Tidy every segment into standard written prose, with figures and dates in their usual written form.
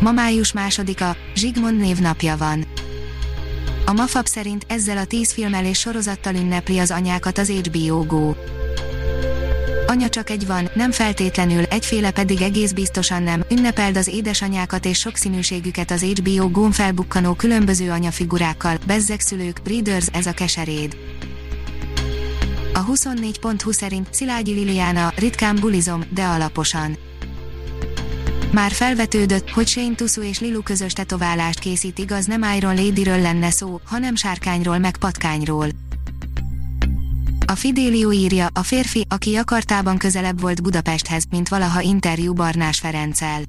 Ma május 2-a, Zsigmond névnapja van. A Mafab szerint ezzel a 10 filmmel és sorozattal ünnepli az anyákat az HBO Go. Anya csak egy van, nem feltétlenül, egyféle pedig egész biztosan nem, ünnepeld az édesanyákat és sokszínűségüket az HBO Go-n felbukkanó különböző anyafigurákkal, bezzeg szülők, breeders, ez a keseréd. A 24.20 szerint Szilágyi Liliana, ritkán bulizom, de alaposan. Már felvetődött, hogy Shane Tussu és Lilú közös tetoválást készít, igaz, nem Iron Lady-ről lenne szó, hanem sárkányról meg patkányról. A Fidelio írja, a férfi, aki Jakartában közelebb volt Budapesthez, mint valaha, interjú Barnás Ferenccel.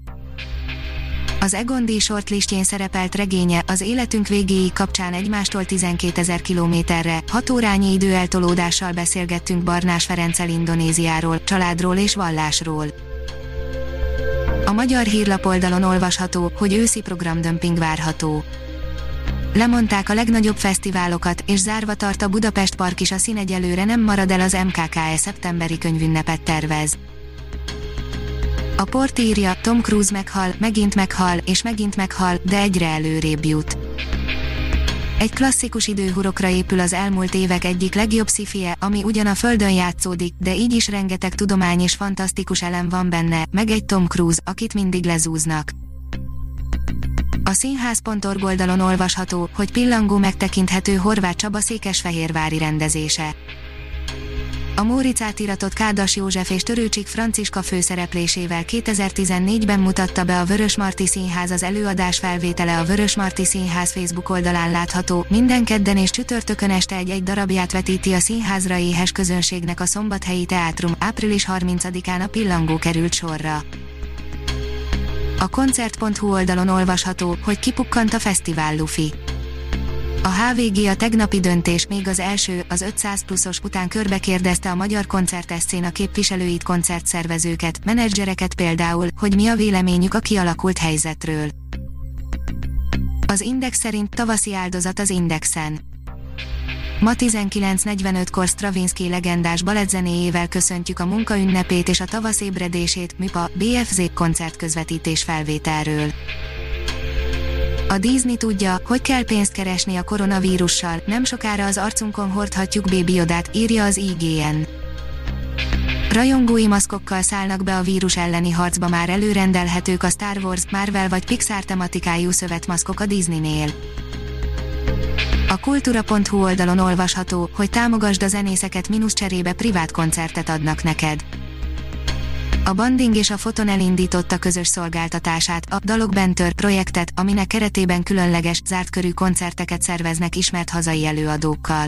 Az Egon D shortlistjén szerepelt regénye az életünk végéig kapcsán egymástól 12 000 kilométerre, 6 órányi időeltolódással beszélgettünk Barnás Ferenccel Indonéziáról, családról és vallásról. A magyar hírlapoldalon olvasható, hogy őszi programdömping várható. Lemondták a legnagyobb fesztiválokat, és zárva tart a Budapest Park is, a szín egyelőre nem marad el, az MKKE szeptemberi könyvünnepet tervez. A Port írja, Tom Cruise meghal, és megint meghal, de egyre előrébb jut. Egy klasszikus időhurokra épül az elmúlt évek egyik legjobb szifie, ami ugyan a Földön játszódik, de így is rengeteg tudomány és fantasztikus elem van benne, meg egy Tom Cruise, akit mindig lezúznak. A színház.org oldalon olvasható, hogy pillangó megtekinthető Horváth Csaba székesfehérvári rendezése. A Móricát iratott Kádas József és Törőcsik Franciska főszereplésével 2014-ben mutatta be a Vörösmarty Színház, az előadás felvétele a Vörösmarty Színház Facebook oldalán látható. Minden kedden és csütörtökön este egy darabját vetíti a színházra éhes közönségnek a Szombathelyi Teátrum, április 30-án a pillangó került sorra. A koncert.hu oldalon olvasható, hogy kipukkant a fesztivál lufi. A HVG a tegnapi döntés, még az első, az 500+-os után körbekérdezte a magyar koncerteszcén a képviselőit, koncertszervezőket, menedzsereket például, hogy mi a véleményük a kialakult helyzetről. Az Index szerint tavaszi áldozat az Indexen. Ma 19:45-kor Sztravinszkij legendás balettzenéjével köszöntjük a munkaünnepét és a tavasz ébredését, MIPA, BFZ koncertközvetítés felvételről. A Disney tudja, hogy kell pénzt keresni a koronavírussal, nem sokára az arcunkon hordhatjuk bébiodát, írja az IGN. Rajongói maszkokkal szállnak be a vírus elleni harcba, már előrendelhetők a Star Wars, Marvel vagy Pixar tematikájú szövetmaszkok a Disneynél. A kultúra.hu oldalon olvasható, hogy támogasd a zenészeket, mínusz cserébe privát koncertet adnak neked. A Banding és a Foton elindította közös szolgáltatását, a Dalog Bentör projektet, aminek keretében különleges, zárt körű koncerteket szerveznek ismert hazai előadókkal.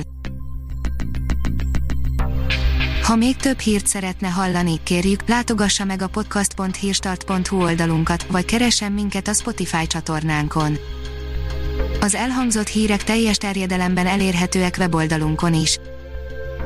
Ha még több hírt szeretne hallani, kérjük, látogassa meg a podcast.hírstart.hu oldalunkat, vagy keressen minket a Spotify csatornánkon. Az elhangzott hírek teljes terjedelemben elérhetőek weboldalunkon is.